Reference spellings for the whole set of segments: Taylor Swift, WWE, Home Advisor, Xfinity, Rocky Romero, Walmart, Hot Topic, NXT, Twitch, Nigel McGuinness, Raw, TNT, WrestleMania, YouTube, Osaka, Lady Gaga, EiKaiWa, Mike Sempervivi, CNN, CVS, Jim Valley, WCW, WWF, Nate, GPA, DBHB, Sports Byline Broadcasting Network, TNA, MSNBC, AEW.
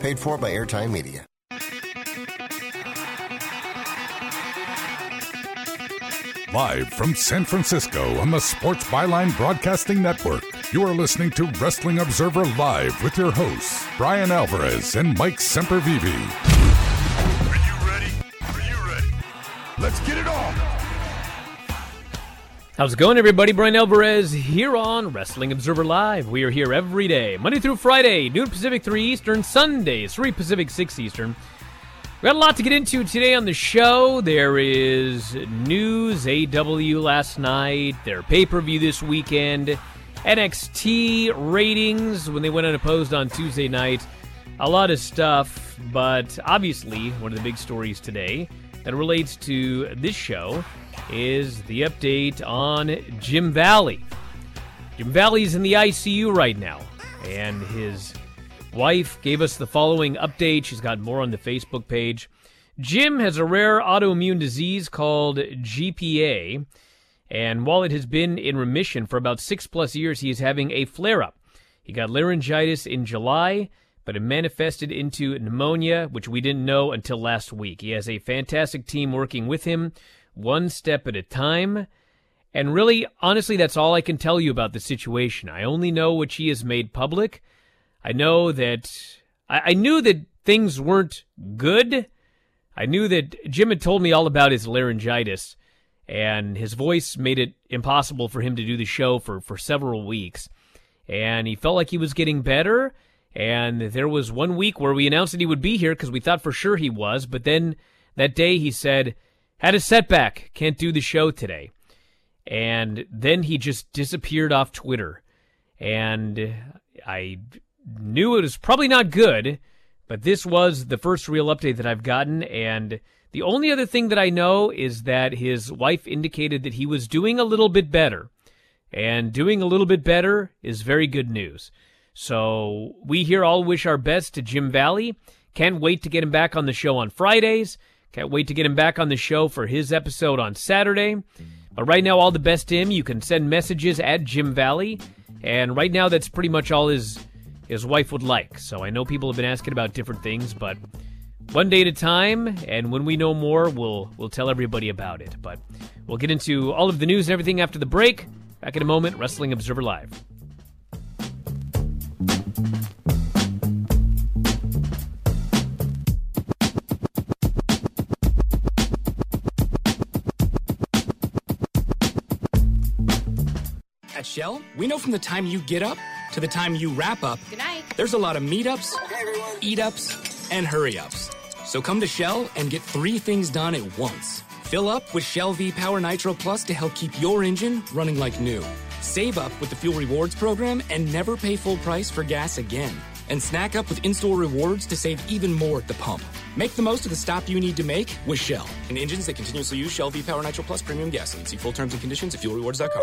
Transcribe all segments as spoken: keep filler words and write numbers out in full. Paid for by Airtime Media. Live from San Francisco on the Sports Byline Broadcasting Network, you are listening to Wrestling Observer Live with your hosts, Bryan Alvarez and Mike Sempervivi. Are you ready? Are you ready? Let's get it on! How's it going, everybody? Bryan Alvarez here on Wrestling Observer Live. We are here every day, Monday through Friday, noon Pacific, three Eastern, Sundays, three Pacific, six Eastern. We got a lot to get into today on the show. There is news, A E W last night, their pay-per-view this weekend, N X T ratings when they went unopposed on Tuesday night. A lot of stuff, but obviously one of the big stories today that relates to this show is the update on Jim Valley. Jim Valley's in the I C U right now, and his wife gave us the following update. She's got more on the Facebook page. Jim has a rare autoimmune disease called G P A, and while it has been in remission for about six plus years, he is having a flare-up. He got laryngitis in July, but it manifested into pneumonia, which we didn't know until last week. He has a fantastic team working with him, one step at a time. And really, honestly, that's all I can tell you about the situation. I only know what she has made public. I know that I, I knew that things weren't good. I knew that Jim had told me all about his laryngitis, and his voice made it impossible for him to do the show for, for several weeks. And he felt like he was getting better. And there was one week where we announced that he would be here because we thought for sure he was. But then that day he said, had a setback, can't do the show today. And then he just disappeared off Twitter. And I knew it was probably not good, but this was the first real update that I've gotten. And the only other thing that I know is that his wife indicated that he was doing a little bit better. And doing a little bit better is very good news. So we here all wish our best to Jim Valley. Can't wait to get him back on the show on Fridays. Can't wait to get him back on the show for his episode on Saturday. But right now, all the best to him. You can send messages at Jim Valley. And right now, that's pretty much all his his wife would like. So I know people have been asking about different things, but one day at a time, and when we know more, we'll we'll tell everybody about it. But we'll get into all of the news and everything after the break. Back in a moment, Wrestling Observer Live. At Shell, we know from the time you get up to the time you wrap up, good night, there's a lot of meetups, eat-ups, and hurry-ups. So come to Shell and get three things done at once. Fill up with Shell V-Power Nitro Plus to help keep your engine running like new. Save up with the Fuel Rewards program and never pay full price for gas again. And snack up with in-store rewards to save even more at the pump. Make the most of the stop you need to make with Shell. And engines that continuously use Shell V-Power Nitro Plus premium gasoline. See full terms and conditions at fuel rewards dot com.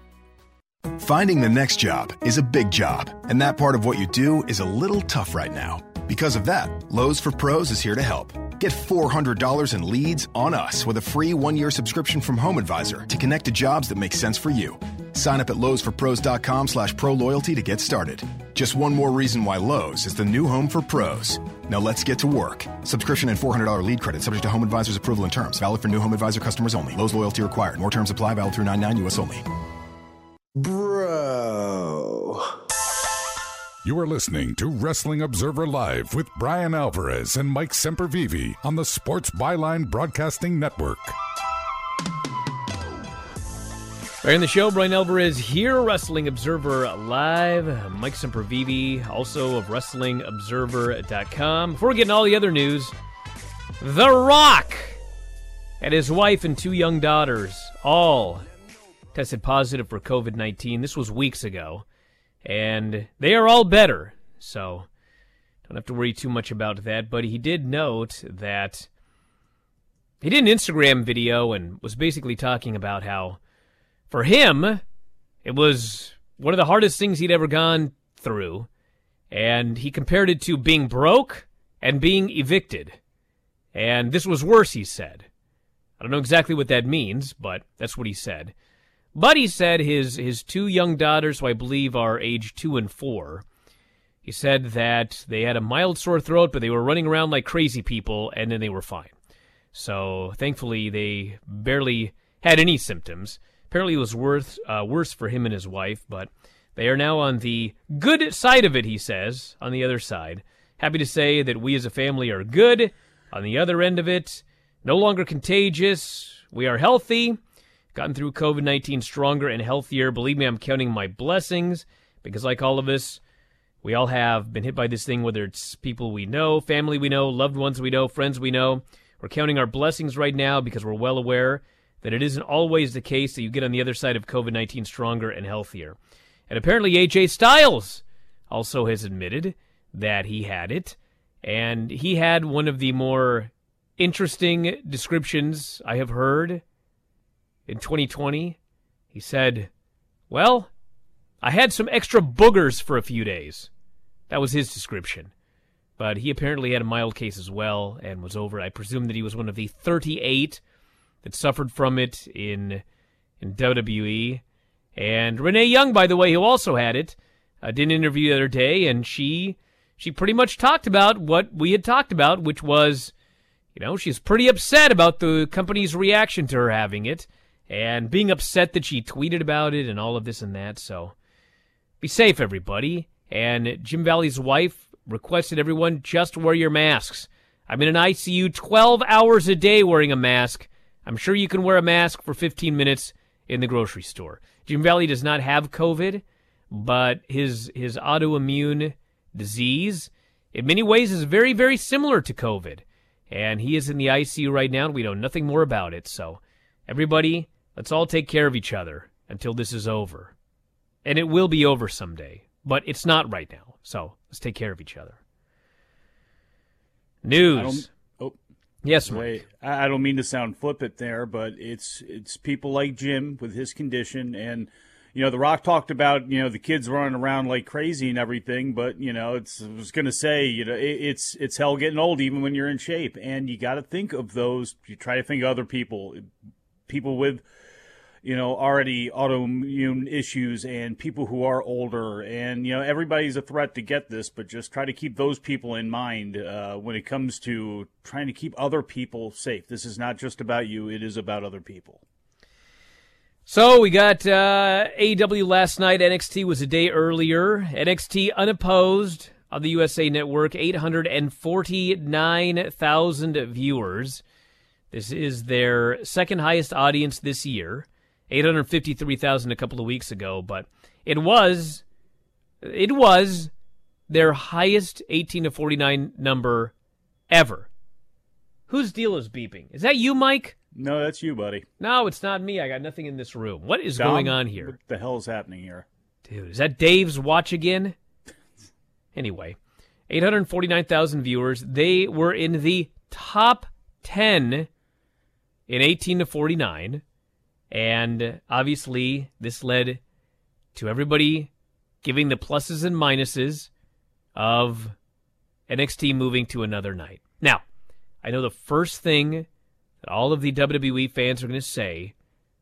Finding the next job is a big job, and that part of what you do is a little tough right now. Because of that, Lowe's for Pros is here to help. Get four hundred dollars in leads on us with a free one-year subscription from Home Advisor to connect to jobs that make sense for you. Sign up at lowes for pros dot com slash pro loyalty to get started. Just one more reason why Lowe's is the new home for pros. Now let's get to work. Subscription and four hundred dollars lead credit subject to Home Advisor's approval and terms. Valid for new Home Advisor customers only. Lowe's loyalty required. More terms apply. Valid through nine nine U S only. Bro. You are listening to Wrestling Observer Live with Bryan Alvarez and Mike Sempervivi on the Sports Byline Broadcasting Network. Right in the show, Bryan Alvarez here, Wrestling Observer Live. Mike Sempervivi, also of Wrestling Observer dot com. Before we get into all the other news, The Rock and his wife and two young daughters all tested positive for covid nineteen. This was weeks ago, and they are all better, so don't have to worry too much about that. But he did note that he did an Instagram video and was basically talking about how, for him, it was one of the hardest things he'd ever gone through, and he compared it to being broke and being evicted. And this was worse, he said. I don't know exactly what that means, but that's what he said. But he said his, his two young daughters, who I believe are age two and four, he said that they had a mild sore throat, but they were running around like crazy people, and then they were fine. So thankfully, they barely had any symptoms. Apparently, it was worse, uh, worse for him and his wife, but they are now on the good side of it, he says, on the other side. Happy to say that we as a family are good. On the other end of it, no longer contagious. We are healthy. Gotten through covid nineteen stronger and healthier. Believe me, I'm counting my blessings because, like all of us, we all have been hit by this thing, whether it's people we know, family we know, loved ones we know, friends we know. We're counting our blessings right now because we're well aware that it isn't always the case that you get on the other side of covid nineteen stronger and healthier. And apparently A J Styles also has admitted that he had it, and he had one of the more interesting descriptions I have heard. In twenty twenty, he said, well, I had some extra boogers for a few days. That was his description. But he apparently had a mild case as well and was over. I presume that he was one of the thirty-eight that suffered from it in in W W E. And Renee Young, by the way, who also had it, uh, did an interview the other day, and she she pretty much talked about what we had talked about, which was, you know, she's pretty upset about the company's reaction to her having it. And being upset that she tweeted about it and all of this and that. So be safe, everybody. And Jim Valley's wife requested everyone just wear your masks. I'm in an I C U twelve hours a day wearing a mask. I'm sure you can wear a mask for fifteen minutes in the grocery store. Jim Valley does not have COVID, but his his autoimmune disease in many ways is very, very similar to COVID. And he is in the I C U right now, and we know nothing more about it. So everybody, let's all take care of each other until this is over. And it will be over someday, but it's not right now. So let's take care of each other. News. Oh, yes, Mike. Wait, I don't mean to sound flippant there, but it's it's people like Jim with his condition. And, you know, The Rock talked about, you know, the kids running around like crazy and everything. But, you know, it's, I was going to say, you know, it, it's it's hell getting old even when you're in shape. And you got to think of those. You try to think of other people, people with, you know, already autoimmune issues and people who are older. And, you know, everybody's a threat to get this, but just try to keep those people in mind uh, when it comes to trying to keep other people safe. This is not just about you. It is about other people. So we got uh, A E W last night. N X T was a day earlier. N X T unopposed on the U S A Network, eight hundred forty-nine thousand viewers. This is their second highest audience this year. eight hundred fifty-three thousand a couple of weeks ago, but it was it was their highest eighteen to forty-nine number ever. Whose deal is beeping? Is that you, Mike? No, that's you, buddy. No, it's not me. I got nothing in this room. What is Dom, going on here? What the hell is happening here? Dude, is that Dave's watch again? Anyway, eight hundred forty-nine thousand viewers. They were in the top ten in eighteen to forty-nine. And obviously, this led to everybody giving the pluses and minuses of N X T moving to another night. Now, I know the first thing that all of the W W E fans are going to say,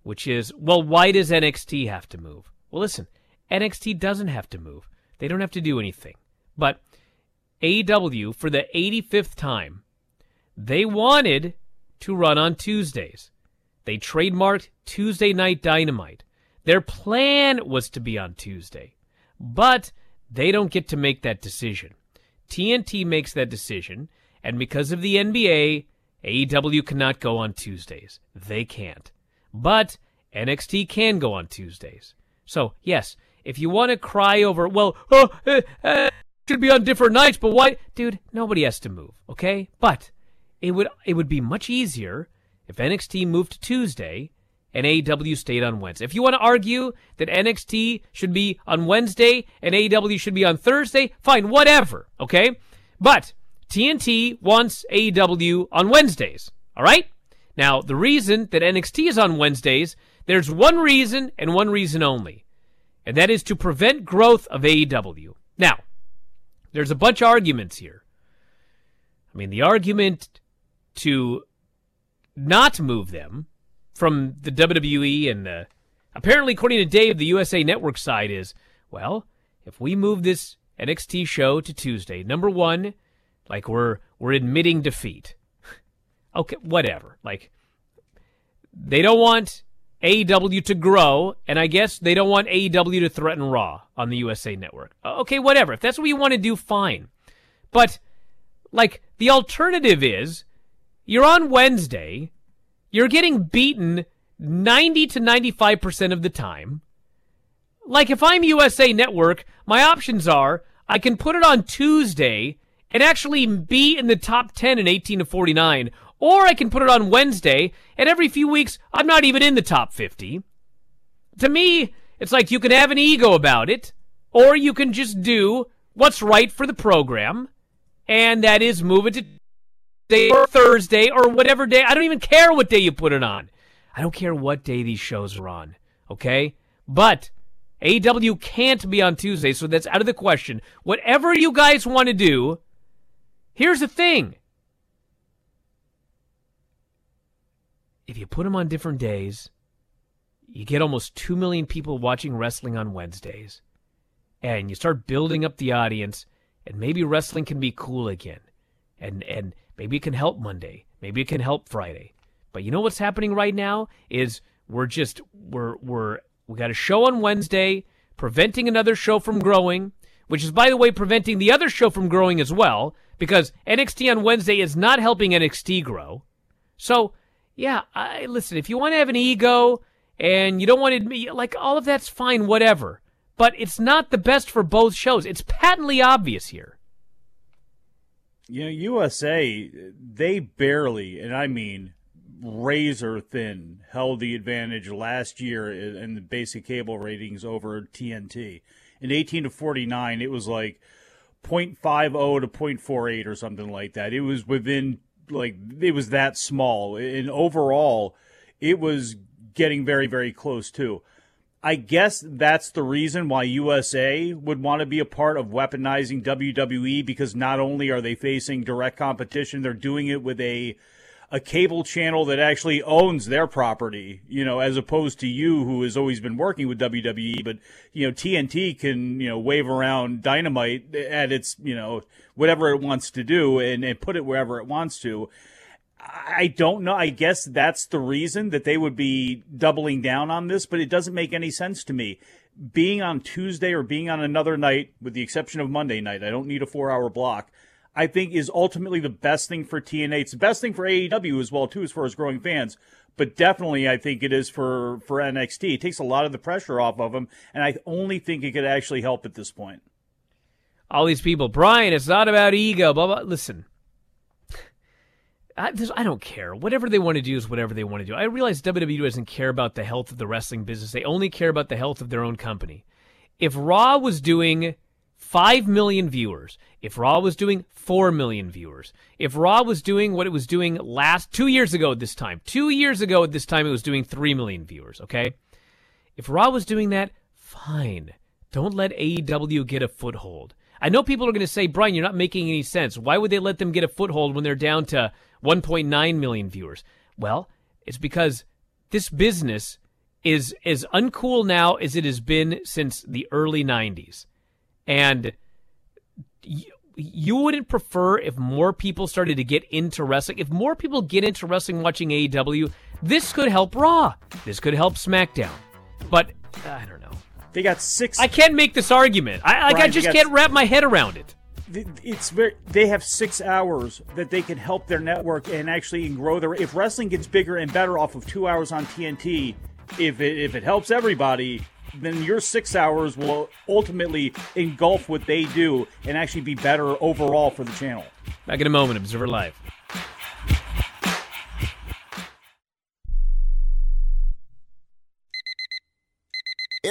which is, well, why does N X T have to move? Well, listen, N X T doesn't have to move. They don't have to do anything. But A E W, for the eighty-fifth time, they wanted to run on Tuesdays. They trademarked Tuesday Night Dynamite. Their plan was to be on Tuesday, but they don't get to make that decision. T N T makes that decision, and because of the N B A, A E W cannot go on Tuesdays. They can't. But N X T can go on Tuesdays. So, yes, if you want to cry over, well, oh, eh, eh, should be on different nights, but why? Dude, nobody has to move, okay? But it would it would be much easier if N X T moved to Tuesday and A E W stayed on Wednesday. If you want to argue that N X T should be on Wednesday and A E W should be on Thursday, fine, whatever, okay? But T N T wants A E W on Wednesdays, all right? Now, the reason that N X T is on Wednesdays, there's one reason and one reason only, and that is to prevent growth of A E W. Now, there's a bunch of arguments here. I mean, the argument to not move them from the W W E and the, apparently, according to Dave, the U S A Network side is, well, if we move this N X T show to Tuesday, number one, like we're we're admitting defeat. Okay, whatever. Like, they don't want A E W to grow, and I guess they don't want A E W to threaten Raw on the U S A Network. Okay, whatever. If that's what you want to do, fine. But, like, the alternative is, you're on Wednesday, you're getting beaten ninety to ninety-five percent of the time. Like, if I'm U S A Network, my options are I can put it on Tuesday and actually be in the top ten in eighteen to forty-nine, or I can put it on Wednesday, and every few weeks, I'm not even in the top fifty. To me, it's like you can have an ego about it, or you can just do what's right for the program, and that is move it to Day or Thursday or whatever day. I don't even care what day you put it on. I don't care what day these shows are on, okay? But A E W can't be on Tuesday, so that's out of the question. Whatever you guys want to do, here's the thing. If you put them on different days, you get almost two million people watching wrestling on Wednesdays, and you start building up the audience, and maybe wrestling can be cool again. And and maybe it can help Monday. Maybe it can help Friday. But you know what's happening right now is we're just we're we're we got a show on Wednesday, preventing another show from growing, which is, by the way, preventing the other show from growing as well, because N X T on Wednesday is not helping N X T grow. So yeah, I, listen, if you want to have an ego and you don't want to admit, like, all of that's fine, whatever. But it's not the best for both shows. It's patently obvious here. You know, U S A, they barely, and I mean razor thin, held the advantage last year in the basic cable ratings over T N T. In eighteen to forty-nine, it was like point five oh to point four eight or something like that. It was within, like, it was that small. And overall, it was getting very, very close, too. I guess that's the reason why U S A would want to be a part of weaponizing W W E, because not only are they facing direct competition, they're doing it with a a cable channel that actually owns their property, you know, as opposed to you, who has always been working with W W E. But, you know, T N T can, you know, wave around dynamite at its, you know, whatever it wants to do and, and put it wherever it wants to. I don't know. I guess that's the reason that they would be doubling down on this, but it doesn't make any sense to me. Being on Tuesday or being on another night, with the exception of Monday night, I don't need a four-hour block, I think is ultimately the best thing for T N A. It's the best thing for A E W as well, too, as far as growing fans. But definitely I think it is for, for N X T. It takes a lot of the pressure off of them, and I only think it could actually help at this point. All these people, Brian, it's not about ego, blah, blah. Listen. I, I don't care. Whatever they want to do is whatever they want to do. I realize W W E doesn't care about the health of the wrestling business. They only care about the health of their own company. If Raw was doing five million viewers, if Raw was doing four million viewers, if Raw was doing what it was doing last, two years ago at this time, two years ago at this time, it was doing three million viewers, okay? If Raw was doing that, fine. Don't let A E W get a foothold. I know people are going to say, Brian, you're not making any sense. Why would they let them get a foothold when they're down to one point nine million viewers? Well, it's because this business is as uncool now as it has been since the early nineties. And you, you wouldn't prefer if more people started to get into wrestling? If more people get into wrestling watching A E W, this could help Raw. This could help SmackDown. But uh, I don't know. They got six. I can't make this argument. I, Brian, I just got... can't wrap my head around it. It's very, they have six hours that they can help their network and actually grow their. If wrestling gets bigger and better off of two hours on T N T, if it, if it helps everybody, then your six hours will ultimately engulf what they do and actually be better overall for the channel. Back in a moment, Observer Live.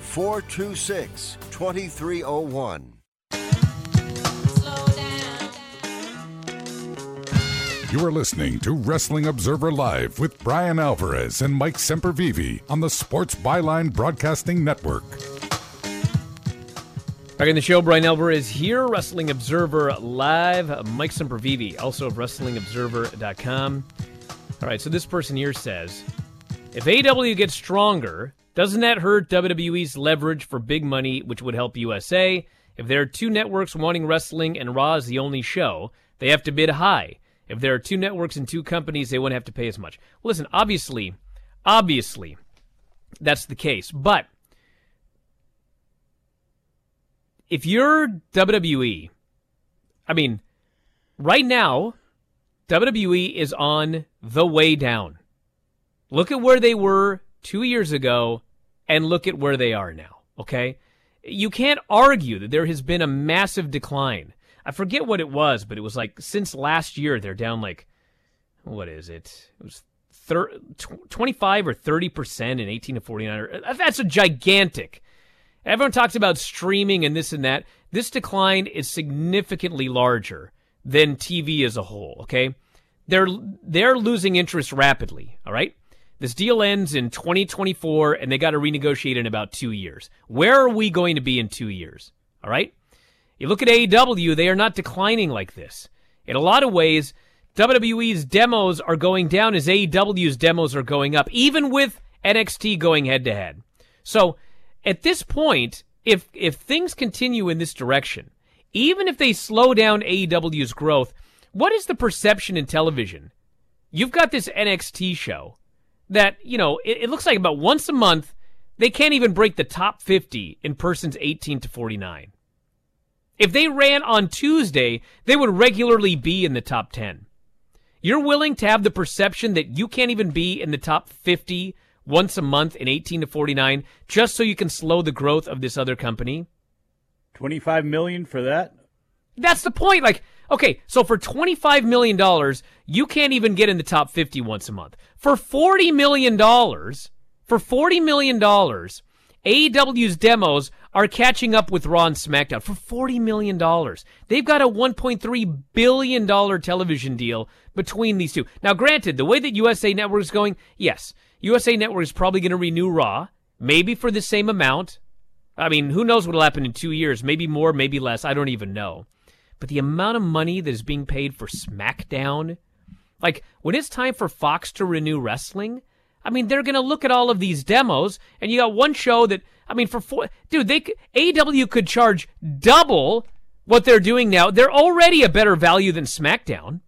four two six, two three zero one. four two six, two three zero one. You are listening to Wrestling Observer Live with Bryan Alvarez and Mike Sempervivi on the Sports Byline Broadcasting Network. Back in the show, Bryan Alvarez here, Wrestling Observer Live. Mike Sempervivi, also of Wrestling Observer dot com. All right, so this person here says, if A E W gets stronger, doesn't that hurt W W E's leverage for big money, which would help U S A? If there are two networks wanting wrestling and Raw is the only show, they have to bid high. If there are two networks and two companies, they wouldn't have to pay as much. Well, listen, obviously, obviously, that's the case. But if you're W W E, I mean, right now, W W E is on the way down. Look at where they were two years ago, and look at where they are now, okay? You can't argue that there has been a massive decline. I forget what it was, but it was like since last year, they're down like, what is it? It was thirty, twenty-five or thirty percent in eighteen to forty-nine. That's a gigantic. Everyone talks about streaming and this and that. This decline is significantly larger than T V as a whole, okay? They're, they're losing interest rapidly, all right? This deal ends in twenty twenty-four, and they got to renegotiate in about two years. Where are we going to be in two years? All right? You look at A E W, they are not declining like this. In a lot of ways, W W E's demos are going down as A E W's demos are going up, even with N X T going head-to-head. So at this point, if if things continue in this direction, even if they slow down A E W's growth, what is the perception in television? You've got this N X T show that, you know, it, it looks like about once a month, they can't even break the top fifty in persons eighteen to forty-nine. If they ran on Tuesday, they would regularly be in the top ten. You're willing to have the perception that you can't even be in the top fifty once a month in eighteen to forty-nine just so you can slow the growth of this other company? twenty-five million dollars for that? That's the point. Like, okay, so for twenty-five million dollars, you can't even get in the top fifty once a month. For forty million dollars, for forty million dollars, A E W's demos are catching up with Raw and SmackDown. For forty million dollars. They've got a one point three billion dollars television deal between these two. Now, granted, the way that U S A Network is going, yes, U S A Network is probably going to renew Raw, maybe for the same amount. I mean, who knows what will happen in two years? Maybe more, maybe less. I don't even know. But the amount of money that is being paid for SmackDown, like when it's time for Fox to renew wrestling, I mean, they're going to look at all of these demos, and you got one show that, I mean, for four, dude, they A E W could charge double what they're doing now. They're already a better value than SmackDown.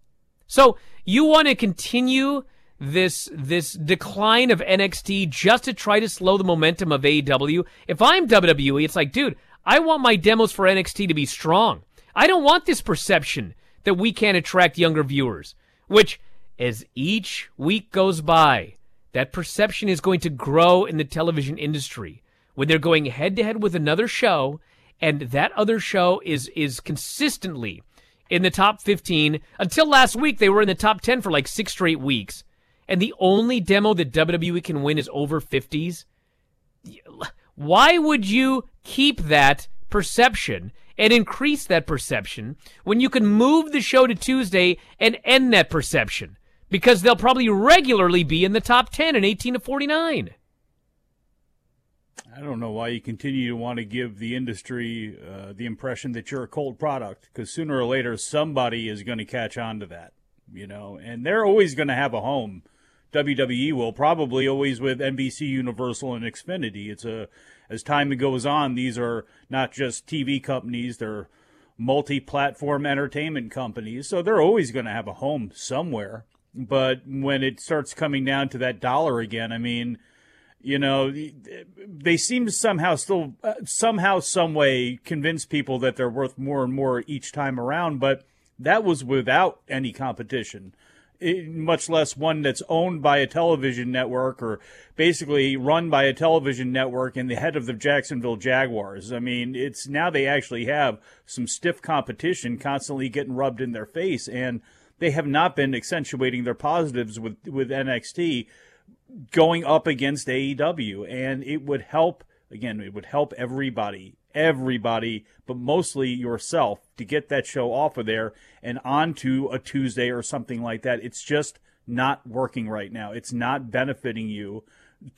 So you want to continue this this decline of N X T just to try to slow the momentum of A E W. If I'm W W E, it's like, dude, I want my demos for N X T to be strong. I don't want this perception that we can't attract younger viewers, which as each week goes by, that perception is going to grow in the television industry when they're going head-to-head with another show, and that other show is is consistently in the top fifteen. Until last week, they were in the top ten for like six straight weeks, and the only demo that W W E can win is over fifties. Why would you keep that perception and increase that perception when you can move the show to Tuesday and end that perception? Because they'll probably regularly be in the top ten in eighteen to forty-nine. I don't know why you continue to want to give the industry uh, the impression that you're a cold product, because sooner or later somebody is going to catch on to that, you know, and they're always going to have a home. W W E will probably always with N B C Universal and Xfinity. It's a, as time goes on, these are not just T V companies, they're multi-platform entertainment companies, so they're always going to have a home somewhere. But when it starts coming down to that dollar again, I mean, you know, they seem to somehow still, uh, somehow, some way convince people that they're worth more and more each time around. But that was without any competition, it, much less one that's owned by a television network or basically run by a television network and the head of the Jacksonville Jaguars. I mean, it's now they actually have some stiff competition constantly getting rubbed in their face, and they have not been accentuating their positives with, with N X T going up against A E W, and it would help, again, it would help everybody, everybody, but mostly yourself, to get that show off of there and onto a Tuesday or something like that. It's just not working right now. It's not benefiting you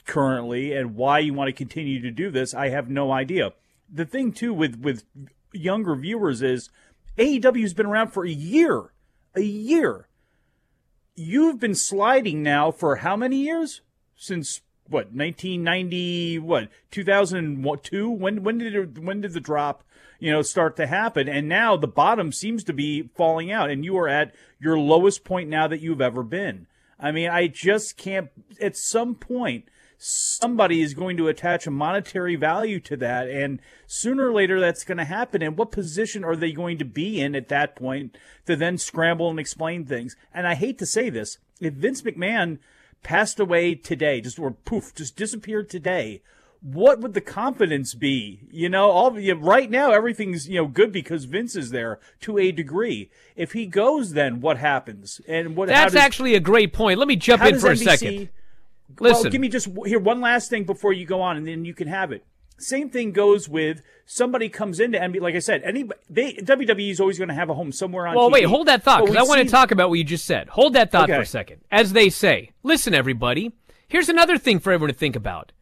currently, and why you want to continue to do this, I have no idea. The thing, too, with, with younger viewers is A E W's been around for a year, a year. You've been sliding now for how many years? Since what, nineteen ninety, what, two thousand two? When when did it, when did the drop, you know, start to happen? And now the bottom seems to be falling out, and you are at your lowest point now that you've ever been. I mean, I just can't. At some point, somebody is going to attach a monetary value to that, and sooner or later that's going to happen. And what position are they going to be in at that point to then scramble and explain things? And I hate to say this, if Vince McMahon passed away today, just or poof, just disappeared today, what would the confidence be? You know, all you know, right now everything's, you know, good because Vince is there to a degree. If he goes, then what happens? And what? That's does, actually a great point. Let me jump in for N B C, a second. Listen. Well, give me just here one last thing before you go on, and then you can have it. Same thing goes with somebody comes into N B A. Like I said, anybody, they, W W E is always going to have a home somewhere on Well, T V. Wait, hold that thought, because I want to talk about what you just said. Hold that thought okay. for a second. As they say, listen, everybody, here's another thing for everyone to think about.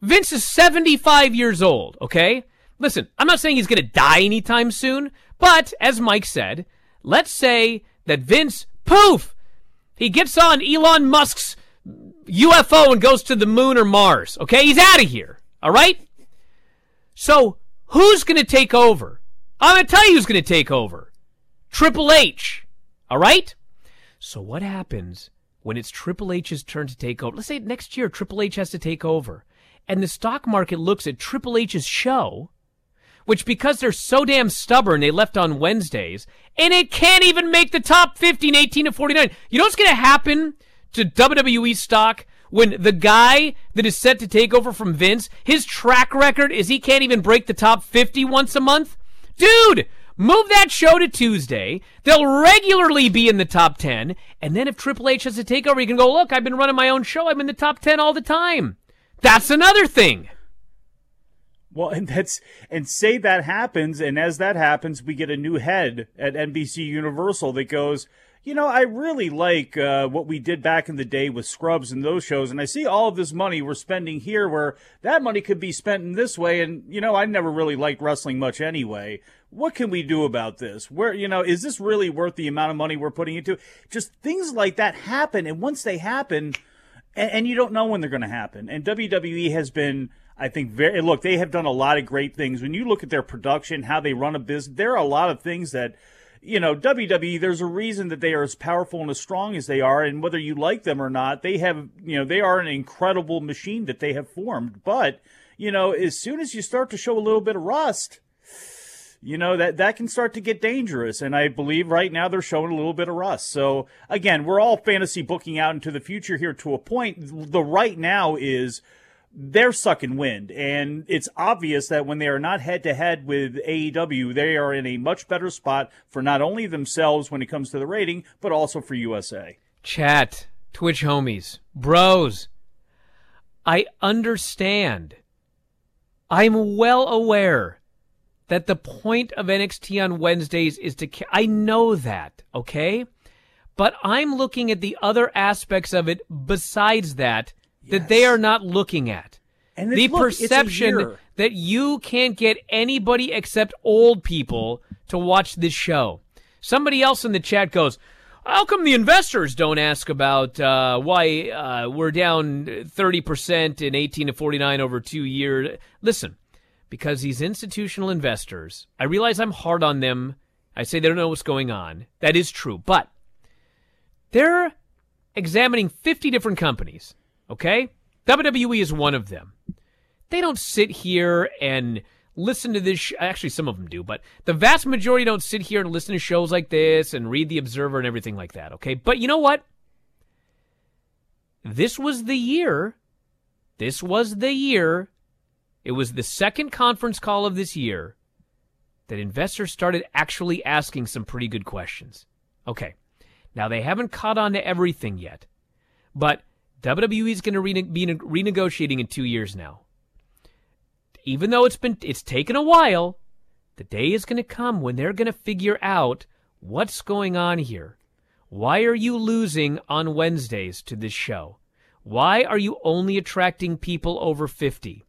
Vince is seventy-five years old, okay? Listen, I'm not saying he's going to die anytime soon, but as Mike said, let's say that Vince, poof, he gets on Elon Musk's U F O and goes to the moon or Mars. Okay, he's out of here. All right. So who's going to take over? I'm going to tell you who's going to take over. Triple H. All right. So what happens when it's Triple H's turn to take over? Let's say next year Triple H has to take over, and the stock market looks at Triple H's show, which because they're so damn stubborn, they left on Wednesdays, and it can't even make the top fifteen, eighteen to forty-nine. You know what's going to happen to W W E stock when the guy that is set to take over from Vince, his track record is he can't even break the top fifty once a month? Dude, move that show to Tuesday. They'll regularly be in the top ten. And then if Triple H has to take over, you can go, look, I've been running my own show. I'm in the top ten all the time. That's another thing. Well, and that's and say that happens. And as that happens, we get a new head at N B C Universal that goes, you know, I really like uh, what we did back in the day with Scrubs and those shows, and I see all of this money we're spending here where that money could be spent in this way, and, you know, I never really liked wrestling much anyway. What can we do about this? Where, you know, is this really worth the amount of money we're putting into it? Just things like that happen, and once they happen, and, and you don't know when they're going to happen. And W W E has been, I think, very – look, they have done a lot of great things. When you look at their production, how they run a business, there are a lot of things that – you know, W W E, there's a reason that they are as powerful and as strong as they are, and whether you like them or not, they have, you know, they are an incredible machine that they have formed. But, you know, as soon as you start to show a little bit of rust, you know, that, that can start to get dangerous. And I believe right now they're showing a little bit of rust. So, again, we're all fantasy booking out into the future here to a point. The right now is they're sucking wind, and it's obvious that when they are not head-to-head with A E W, they are in a much better spot for not only themselves when it comes to the rating, but also for U S A. Chat, Twitch homies, bros, I understand. I'm well aware that the point of N X T on Wednesdays is to... Ca- I know that, okay? But I'm looking at the other aspects of it besides that, that yes. They are not looking at. And this, the look, perception that you can't get anybody except old people to watch this show. Somebody else in the chat goes, how come the investors don't ask about uh, why uh, we're down thirty percent in eighteen to forty-nine over two years? Listen, because these institutional investors, I realize I'm hard on them. I say they don't know what's going on. That is true. But they're examining fifty different companies, okay? W W E is one of them. They don't sit here and listen to this. Sh- Actually, some of them do, but the vast majority don't sit here and listen to shows like this and read The Observer and everything like that, okay? But you know what? This was the year. This was the year. It was the second conference call of this year that investors started actually asking some pretty good questions. Okay, now they haven't caught on to everything yet, but W W E is going to rene- be ne- renegotiating in two years now. Even though it's been it's taken a while, the day is going to come when they're going to figure out what's going on here. Why are you losing on Wednesdays to this show? Why are you only attracting people over fifty?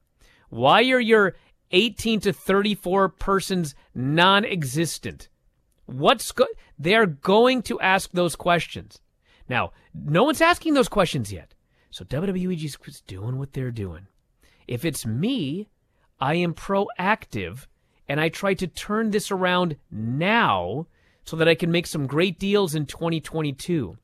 Why are your eighteen to thirty-four persons non-existent? What's go- they're going to ask those questions. Now, no one's asking those questions yet. So W W E just is doing what they're doing. If it's me, I am proactive, and I try to turn this around now so that I can make some great deals in twenty twenty-two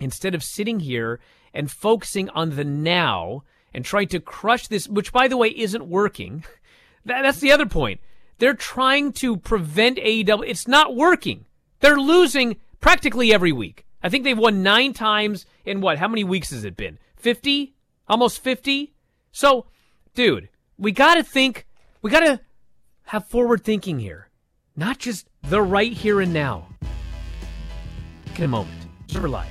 instead of sitting here and focusing on the now and trying to crush this, which, by the way, isn't working. That, that's the other point. They're trying to prevent A E W. It's not working. They're losing practically every week. I think they've won nine times in what? How many weeks has it been? fifty? Almost fifty? So, dude, we got to think, we got to have forward thinking here, not just the right here and now. In a moment, Observer Live.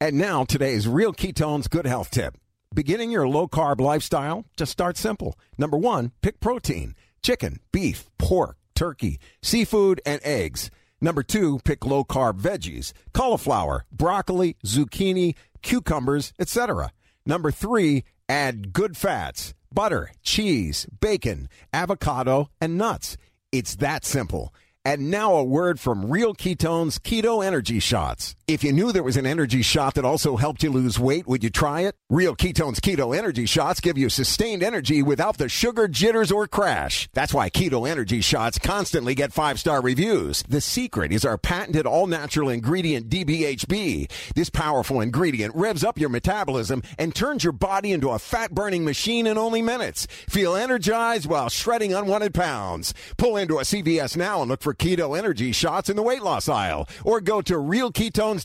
And now, today's Real Ketones Good Health Tip. Beginning your low-carb lifestyle? Just start simple. Number one, pick protein. Chicken, beef, pork, turkey, seafood, and eggs. Number two, pick low-carb veggies. Cauliflower, broccoli, zucchini, cucumbers, et cetera. Number three, add good fats. Butter, cheese, bacon, avocado, and nuts. It's that simple. And now a word from Real Ketones Keto Energy Shots. If you knew there was an energy shot that also helped you lose weight, would you try it? Real Ketones Keto Energy Shots give you sustained energy without the sugar jitters or crash. That's why Keto Energy Shots constantly get five-star reviews. The secret is our patented all-natural ingredient D B H B. This powerful ingredient revs up your metabolism and turns your body into a fat-burning machine in only minutes. Feel energized while shredding unwanted pounds. Pull into a C V S now and look for for Keto Energy Shots in the weight loss aisle, or go to real ketones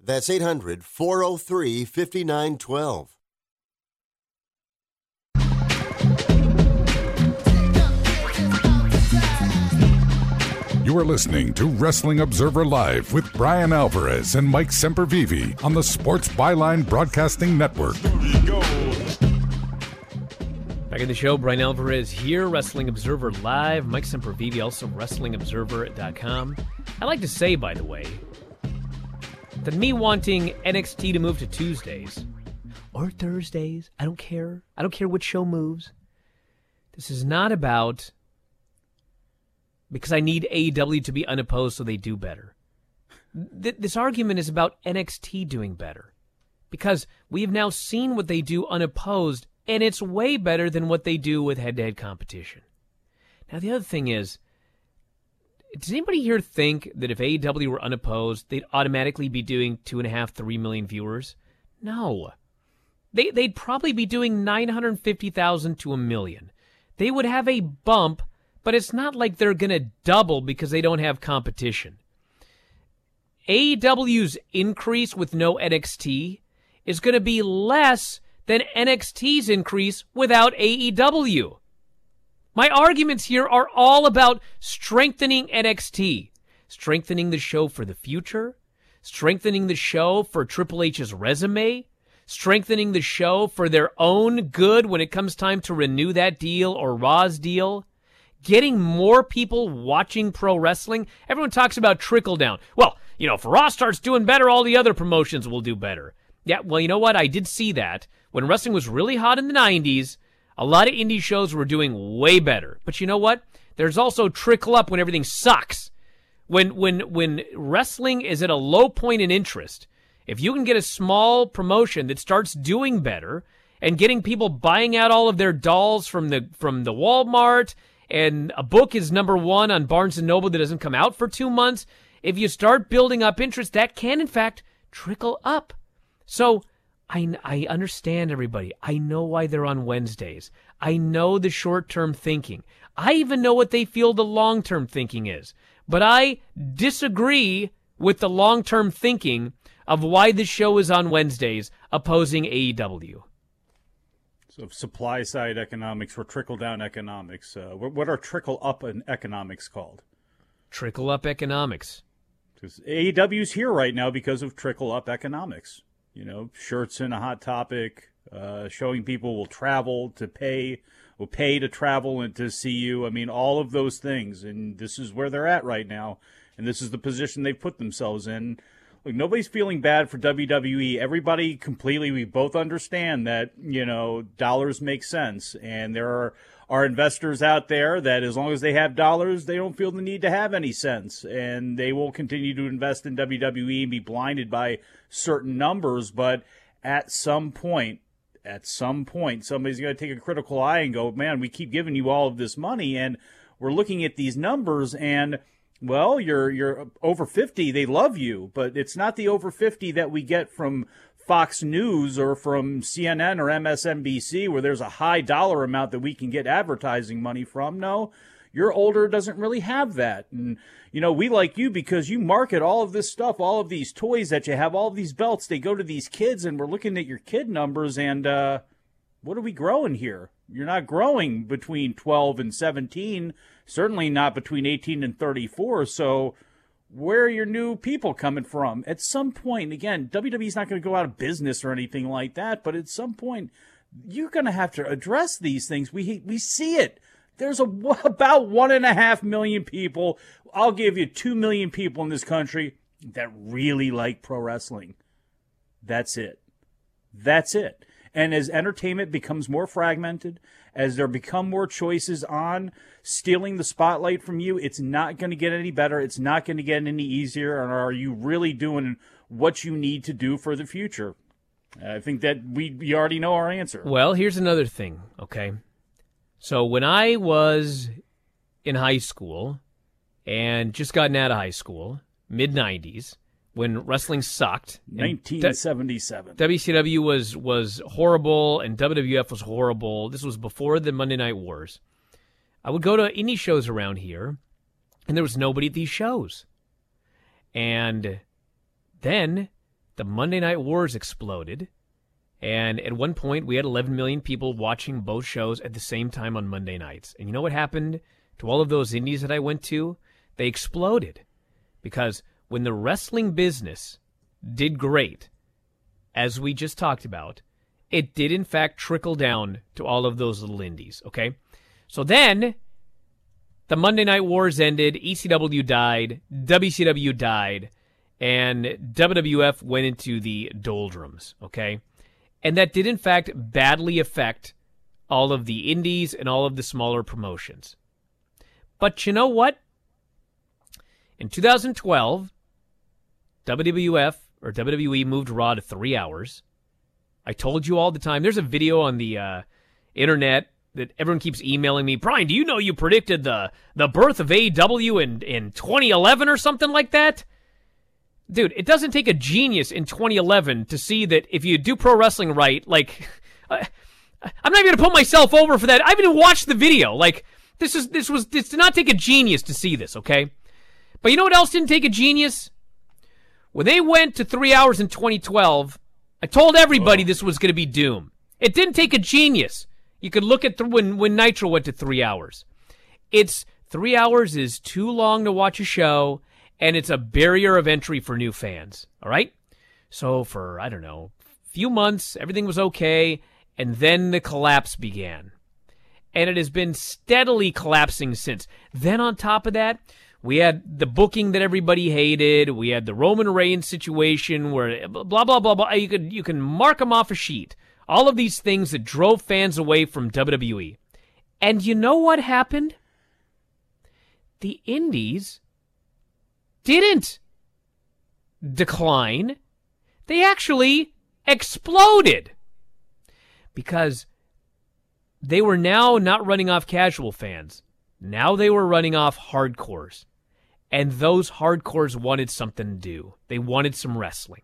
That's eight hundred, four oh three, five nine one two. You are listening to Wrestling Observer Live with Bryan Alvarez and Mike Sempervivi on the Sports Byline Broadcasting Network. Back in the show, Bryan Alvarez here, Wrestling Observer Live. Mike Sempervivi, also Wrestling Observer dot com. I like to say, by the way, that me wanting N X T to move to Tuesdays or Thursdays, I don't care. I don't care which show moves. This is not about because I need A E W to be unopposed so they do better. Th- this argument is about N X T doing better because we have now seen what they do unopposed, and it's way better than what they do with head-to-head competition. Now, the other thing is, does anybody here think that if A E W were unopposed, they'd automatically be doing two and a half, three million viewers? No. They, they'd probably be doing nine hundred fifty thousand to a million. They would have a bump, but it's not like they're going to double because they don't have competition. A E W's increase with no N X T is going to be less than N X T's increase without A E W. My arguments here are all about strengthening N X T, strengthening the show for the future, strengthening the show for Triple H's resume, strengthening the show for their own good when it comes time to renew that deal or Raw's deal, getting more people watching pro wrestling. Everyone talks about trickle down. Well, you know, if Raw starts doing better, all the other promotions will do better. Yeah, well, you know what? I did see that. When wrestling was really hot in the nineties, a lot of indie shows were doing way better. But you know what? There's also trickle up when everything sucks. When when when wrestling is at a low point in interest, if you can get a small promotion that starts doing better and getting people buying out all of their dolls from the from the Walmart, and a book is number one on Barnes and Noble that doesn't come out for two months, if you start building up interest, that can, in fact, trickle up. So I, I understand everybody. I know why they're on Wednesdays. I know the short-term thinking. I even know what they feel the long-term thinking is. But I disagree with the long-term thinking of why the show is on Wednesdays opposing A E W. So if supply-side economics or trickle-down economics, uh, what are trickle-up economics called? Trickle-up economics. Because A E W's here right now because of trickle-up economics. You know, shirts in a hot topic, uh, showing people will travel to pay, will pay to travel and to see you. I mean, all of those things. And this is where they're at right now. And this is the position they've put themselves in. Look, nobody's feeling bad for W W E. Everybody completely, we both understand that, you know, dollars make sense. And there are, are investors out there that as long as they have dollars, they don't feel the need to have any sense. And they will continue to invest in W W E and be blinded by certain numbers. But at some point, at some point, somebody's got to take a critical eye and go, man, we keep giving you all of this money. And we're looking at these numbers and, well, you're you're over fifty, they love you, but it's not the over fifty that we get from Fox News or from C N N or M S N B C where there's a high dollar amount that we can get advertising money from. No, your older doesn't really have that. And, you know, we like you because you market all of this stuff, all of these toys that you have, all of these belts. They go to these kids, and we're looking at your kid numbers, and uh, what are we growing here? You're not growing between twelve and seventeen, certainly not between eighteen and thirty-four. So where are your new people coming from? At some point, again, W W E's not going to go out of business or anything like that, but at some point, you're going to have to address these things. We we see it. There's a, about one and a half million people. I'll give you two million people in this country that really like pro wrestling. That's it. That's it. And as entertainment becomes more fragmented, as there become more choices on stealing the spotlight from you, it's not going to get any better. It's not going to get any easier. And are you really doing what you need to do for the future? I think that we, we already know our answer. Well, here's another thing, okay? So when I was in high school and just gotten out of high school, mid nineties, when wrestling sucked. nineteen seventy-seven. W C W was, was horrible and W W F was horrible. This was before the Monday Night Wars. I would go to indie shows around here, and there was nobody at these shows. And then the Monday Night Wars exploded, and at one point we had eleven million people watching both shows at the same time on Monday nights. And you know what happened to all of those indies that I went to? They exploded because when the wrestling business did great, as we just talked about, it did in fact trickle down to all of those little indies, okay? So then the Monday Night Wars ended, E C W died, W C W died, and W W F went into the doldrums, okay? And that did in fact badly affect all of the indies and all of the smaller promotions. But you know what? In two thousand twelve, W W F or W W E moved Raw to three hours. I told you all the time. There's a video on the uh, internet that everyone keeps emailing me. Brian, do you know you predicted the the birth of A E W in, in twenty eleven or something like that? Dude, it doesn't take a genius in twenty eleven to see that if you do pro wrestling right, like, uh, I'm not even going to put myself over for that. I haven't even watched the video. Like, this is this was this did not take a genius to see this, okay? But you know what else didn't take a genius? When they went to three hours in twenty twelve, I told everybody oh. this was going to be doom. It didn't take a genius. You could look at th- when, when Nitro went to three hours. It's three hours is too long to watch a show, and it's a barrier of entry for new fans, all right? So for, I don't know, a few months, everything was okay, and then the collapse began. And it has been steadily collapsing since. Then on top of that, we had the booking that everybody hated. We had the Roman Reigns situation where blah, blah, blah, blah. You could, you can mark them off a sheet. All of these things that drove fans away from W W E. And you know what happened? The indies didn't decline. They actually exploded. Because they were now not running off casual fans. Now they were running off hardcores, and those hardcores wanted something to do. They wanted some wrestling.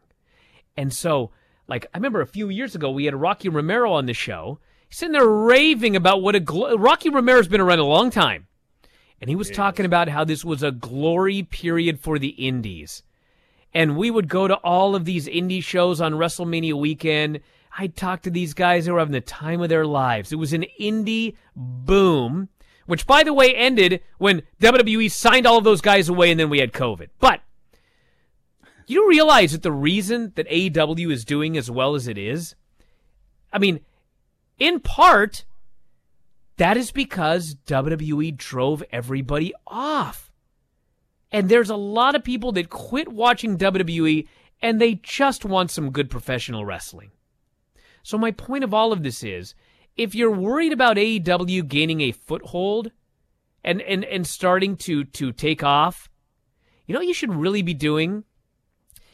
And so, like, I remember a few years ago, we had Rocky Romero on the show. He's sitting there raving about what a... Gl- Rocky Romero's been around a long time. And he was yes. talking about how this was a glory period for the indies. And we would go to all of these indie shows on WrestleMania weekend. I'd talk to these guys who were having the time of their lives. It was an indie boom, which, by the way, ended when W W E signed all of those guys away and then we had COVID. But you realize that the reason that A E W is doing as well as it is, I mean, in part, that is because W W E drove everybody off. And there's a lot of people that quit watching W W E and they just want some good professional wrestling. So my point of all of this is, if you're worried about A E W gaining a foothold and, and, and starting to, to take off, you know what you should really be doing?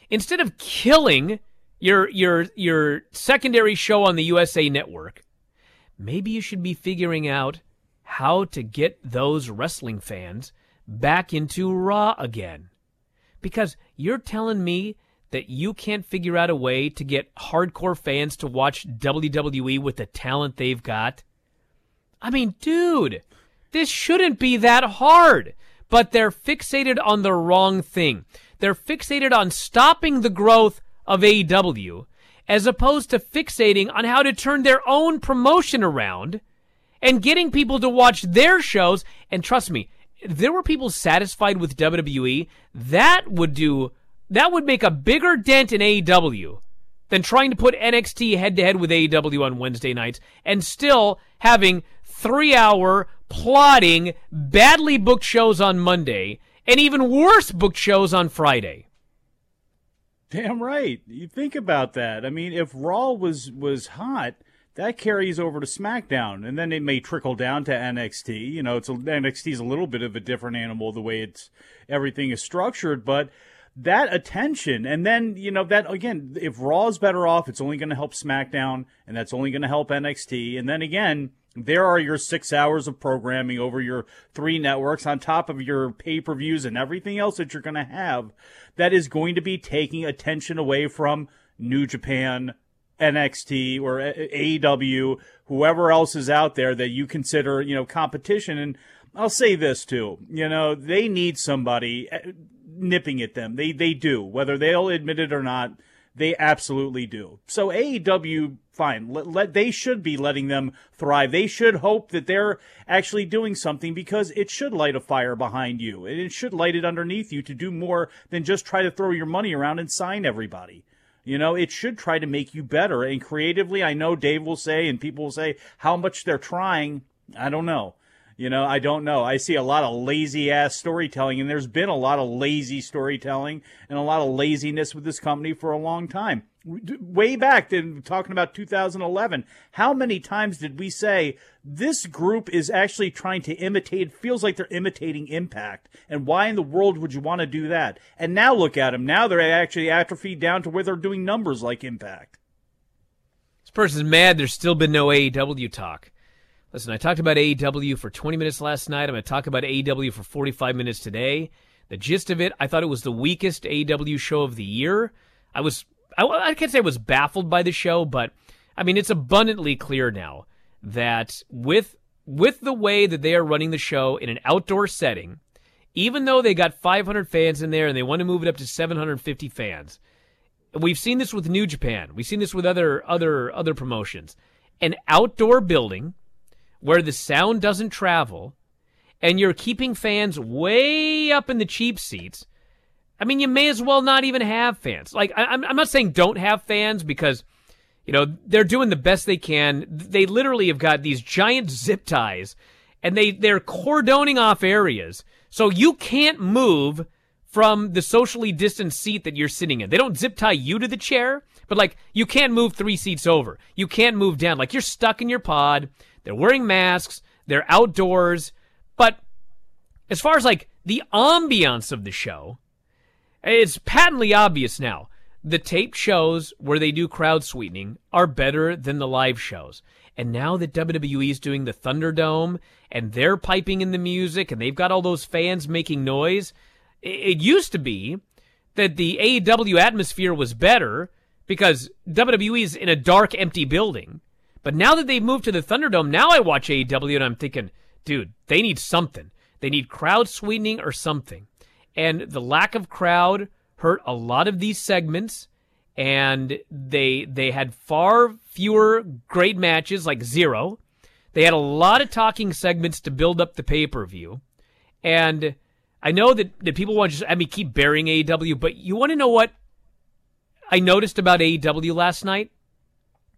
Instead of killing your your your secondary show on the U S A Network, maybe you should be figuring out how to get those wrestling fans back into Raw again. Because you're telling me that you can't figure out a way to get hardcore fans to watch W W E with the talent they've got? I mean, dude, this shouldn't be that hard. But they're fixated on the wrong thing. They're fixated on stopping the growth of A E W as opposed to fixating on how to turn their own promotion around and getting people to watch their shows. And trust me, if there were people satisfied with W W E, that would do... That would make a bigger dent in A E W than trying to put N X T head-to-head with A E W on Wednesday nights and still having three-hour, plodding, badly booked shows on Monday and even worse booked shows on Friday. Damn right. You think about that. I mean, if Raw was was hot, that carries over to SmackDown, and then it may trickle down to N X T. You know, it's N X T is a little bit of a different animal the way it's everything is structured, but that attention, and then, you know, that again, if Raw is better off, it's only going to help SmackDown, and that's only going to help N X T. And then again, there are your six hours of programming over your three networks on top of your pay-per-views and everything else that you're going to have that is going to be taking attention away from New Japan, N X T, or A E W, whoever else is out there that you consider, you know, competition. And I'll say this too, you know, they need somebody nipping at them. They, they do, whether they'll admit it or not. They absolutely do. So A E W, fine. Let, let, they should be letting them thrive. They should hope that they're actually doing something, because it should light a fire behind you, and it should light it underneath you to do more than just try to throw your money around and sign everybody. You know, it should try to make you better. And creatively, I know Dave will say, and people will say, how much they're trying. I don't know. You know, I don't know. I see a lot of lazy-ass storytelling, and there's been a lot of lazy storytelling and a lot of laziness with this company for a long time. Way back, then, talking about two thousand eleven, how many times did we say, this group is actually trying to imitate, feels like they're imitating Impact, and why in the world would you want to do that? And now look at them. Now they're actually atrophied down to where they're doing numbers like Impact. This person's mad there's still been no A E W talk. Listen, I talked about A E W for twenty minutes last night. I'm going to talk about A E W for forty-five minutes today. The gist of it, I thought it was the weakest A E W show of the year. I was, I, I can't say I was baffled by the show, but, I mean, it's abundantly clear now that with with the way that they are running the show in an outdoor setting, even though they got five hundred fans in there and they want to move it up to seven hundred fifty fans, we've seen this with New Japan. We've seen this with other other other promotions. An outdoor building where the sound doesn't travel, and you're keeping fans way up in the cheap seats. I mean, you may as well not even have fans. Like, I, I'm not saying don't have fans, because, you know, they're doing the best they can. They literally have got these giant zip ties, and they, they're cordoning off areas. So you can't move from the socially distanced seat that you're sitting in. They don't zip tie you to the chair, but, like, you can't move three seats over. You can't move down. Like, you're stuck in your pod. They're wearing masks. They're outdoors. But as far as, like, the ambiance of the show, it's patently obvious now. The tape shows where they do crowd sweetening are better than the live shows. And now that W W E is doing the Thunderdome, and they're piping in the music, and they've got all those fans making noise, it used to be that the A E W atmosphere was better because W W E is in a dark, empty building. But now that they've moved to the Thunderdome, now I watch A E W and I'm thinking, dude, they need something. They need crowd sweetening or something. And the lack of crowd hurt a lot of these segments, and they they had far fewer great matches, like zero. They had a lot of talking segments to build up the pay-per-view. And I know that, that people want to just, I mean, keep burying A E W, but you want to know what I noticed about A E W last night?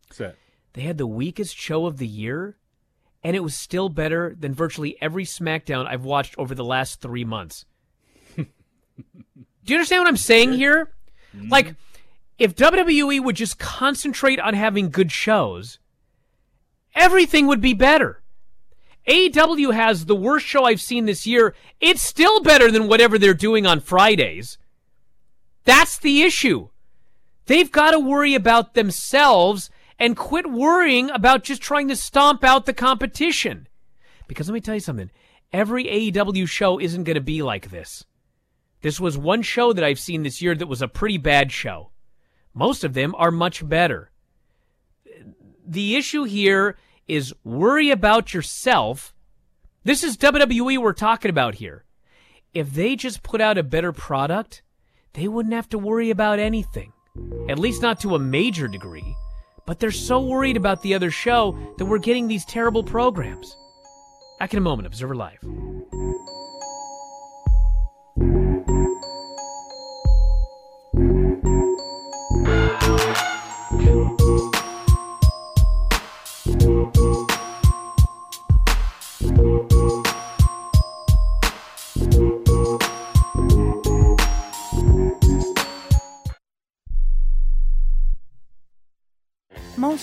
What's that? They had the weakest show of the year, and it was still better than virtually every SmackDown I've watched over the last three months. Do you understand what I'm saying here? Mm-hmm. Like, if W W E would just concentrate on having good shows, everything would be better. A E W has the worst show I've seen this year. It's still better than whatever they're doing on Fridays. That's the issue. They've got to worry about themselves and quit worrying about just trying to stomp out the competition. Because let me tell you something. Every A E W show isn't going to be like this. This was one show that I've seen this year that was a pretty bad show. Most of them are much better. The issue here is worry about yourself. This is W W E we're talking about here. If they just put out a better product, they wouldn't have to worry about anything. At least not to a major degree. But they're so worried about the other show that we're getting these terrible programs. Back in a moment, Observer Live. Most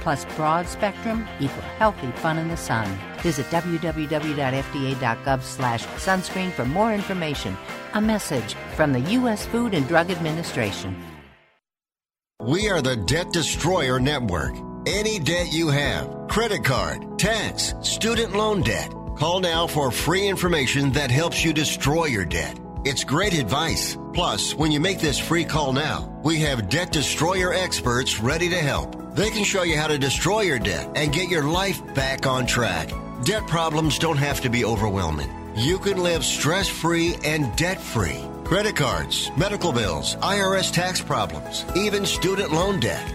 plus broad spectrum equal healthy fun in the sun. Visit www.fda.gov slash sunscreen for more information. A message from the U S Food and Drug Administration. We are the Debt Destroyer Network. Any debt you have, credit card, tax, student loan debt, call now for free information that helps you destroy your debt. It's great advice. Plus, when you make this free call now, we have Debt Destroyer experts ready to help. They can show you how to destroy your debt and get your life back on track. Debt problems don't have to be overwhelming. You can live stress-free and debt-free. Credit cards, medical bills, I R S tax problems, even student loan debt.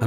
I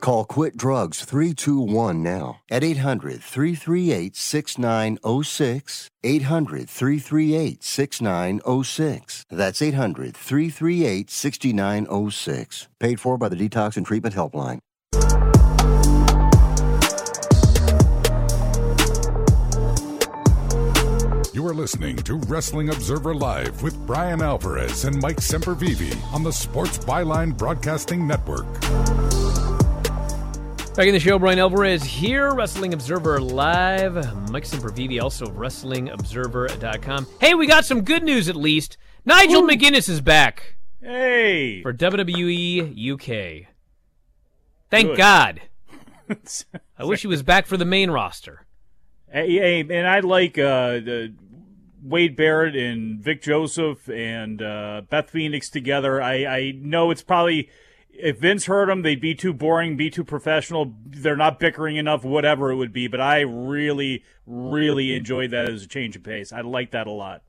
Call Quit Drugs three two one now at eight hundred, three three eight, six nine zero six, eight hundred, three three eight, six nine zero six. That's eight hundred, three three eight, six nine zero six. Paid for by the Detox and Treatment Helpline. You are listening to Wrestling Observer Live with Bryan Alvarez and Mike Sempervivi on the Sports Byline Broadcasting Network. Back in the show, Bryan Alvarez here, Wrestling Observer Live. Mike Sempervivi, also Wrestling Observer dot com. Hey, we got some good news at least. Nigel Ooh. McGuinness is back. Hey. For W W E U K. Thank good. God. I wish he was back for the main roster. Hey, hey, and I like uh, the Wade Barrett and Vic Joseph and uh, Beth Phoenix together. I, I know it's probably... If Vince heard them, they'd be too boring, be too professional. They're not bickering enough, whatever it would be. But I really, really enjoyed that as a change of pace. I like that a lot.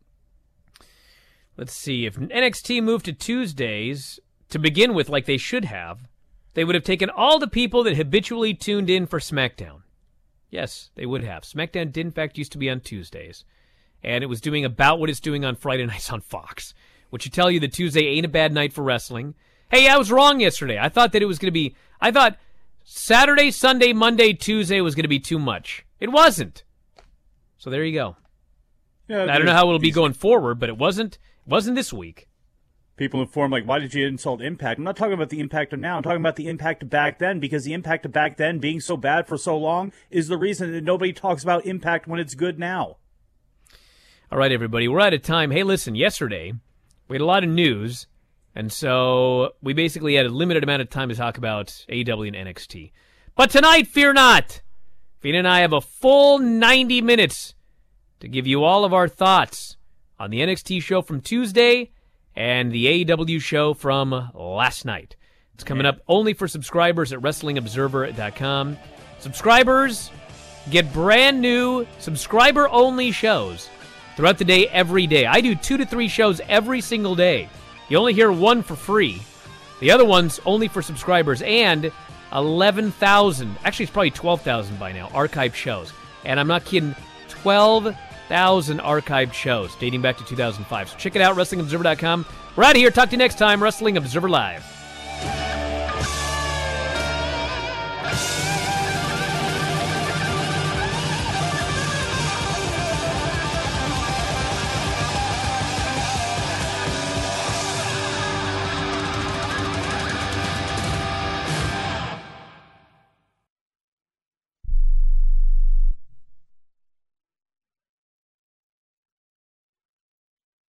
Let's see. If N X T moved to Tuesdays to begin with, like they should have, they would have taken all the people that habitually tuned in for SmackDown. Yes, they would have. SmackDown did, in fact, used to be on Tuesdays. And it was doing about what it's doing on Friday nights on Fox, which would tell you that Tuesday ain't a bad night for wrestling. Hey, I was wrong yesterday. I thought that it was going to be... I thought Saturday, Sunday, Monday, Tuesday was going to be too much. It wasn't. So there you go. Yeah, I don't know how it'll be going forward, but it wasn't wasn't this week. People inform, like, why did you insult Impact? I'm not talking about the impact of now. I'm talking about the impact of back then, because the impact of back then being so bad for so long is the reason that nobody talks about Impact when it's good now. All right, everybody. We're out of time. Hey, listen, yesterday we had a lot of news. And so we basically had a limited amount of time to talk about A E W and N X T. But tonight, fear not. Fina and I have a full ninety minutes to give you all of our thoughts on the N X T show from Tuesday and the A E W show from last night. It's coming up only for subscribers at Wrestling Observer dot com. Subscribers get brand new subscriber-only shows throughout the day every day. I do two to three shows every single day. You only hear one for free. The other one's only for subscribers, and eleven thousand, actually it's probably twelve thousand by now, archived shows. And I'm not kidding, twelve thousand archived shows dating back to two thousand five. So check it out, Wrestling Observer dot com. We're out of here. Talk to you next time, Wrestling Observer Live.